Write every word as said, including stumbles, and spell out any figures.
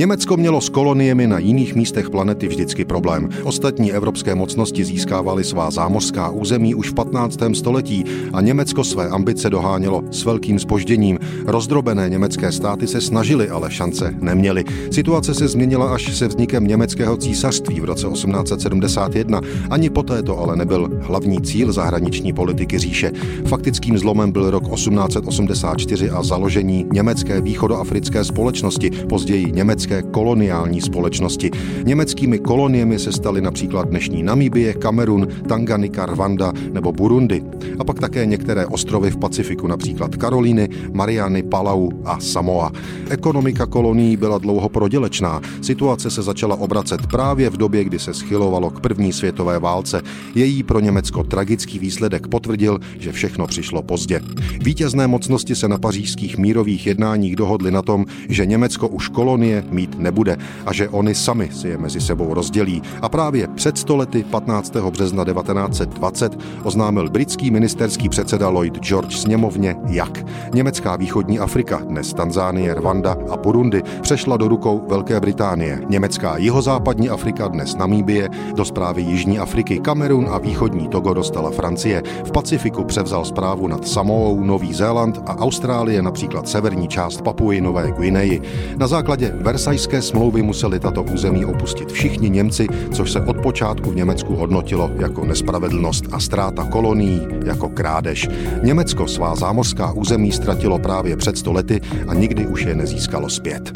Německo mělo s koloniemi na jiných místech planety vždycky problém. Ostatní evropské mocnosti získávaly svá zámořská území už v patnáctém století a Německo své ambice dohánělo s velkým zpožděním. Rozdrobené německé státy se snažily, ale šance neměly. Situace se změnila až se vznikem německého císařství v roce osmnáct set sedmdesát jedna. Ani poté to ale nebyl hlavní cíl zahraniční politiky říše. Faktickým zlomem byl rok osmnáct set osmdesát čtyři a založení Německé východoafrické společnosti, později Německé koloniální společnosti. Německými koloniemi se staly například dnešní Namibie, Kamerun, Tanganika, Rwanda nebo Burundi. A pak také některé ostrovy v Pacifiku, například Karolíny, Mariany, Palau a Samoa. Ekonomika kolonií byla dlouho prodělečná. Situace se začala obracet právě v době, kdy se schylovalo k první světové válce. Její pro Německo tragický výsledek potvrdil, že všechno přišlo pozdě. Vítězné mocnosti se na pařížských mírových jednáních dohodly na tom, že Německo už kolonie mít nebude a že oni sami si je mezi sebou rozdělí. A právě před sto lety, patnáctého března devatenáct set dvacet, oznámil britský ministerský předseda Lloyd George sněmovně, jak německá východní Afrika, dnes Tanzánie, Rwanda a Burundi, přešla do rukou Velké Británie. Německá jihozápadní Afrika, dnes Namíbie, do správy Jižní Afriky, Kamerun a východní Togo dostala Francie. V Pacifiku převzal správu nad Samoou Nový Zéland a Austrálie, například severní část Papuji Nové Guineji. Na základě Versajské smlouvy museli tato území opustit všichni Němci, což se od počátku v Německu hodnotilo jako nespravedlnost a ztráta kolonií jako krádež. Německo svá zámořská území ztratilo právě před sto lety a nikdy už je nezískalo zpět.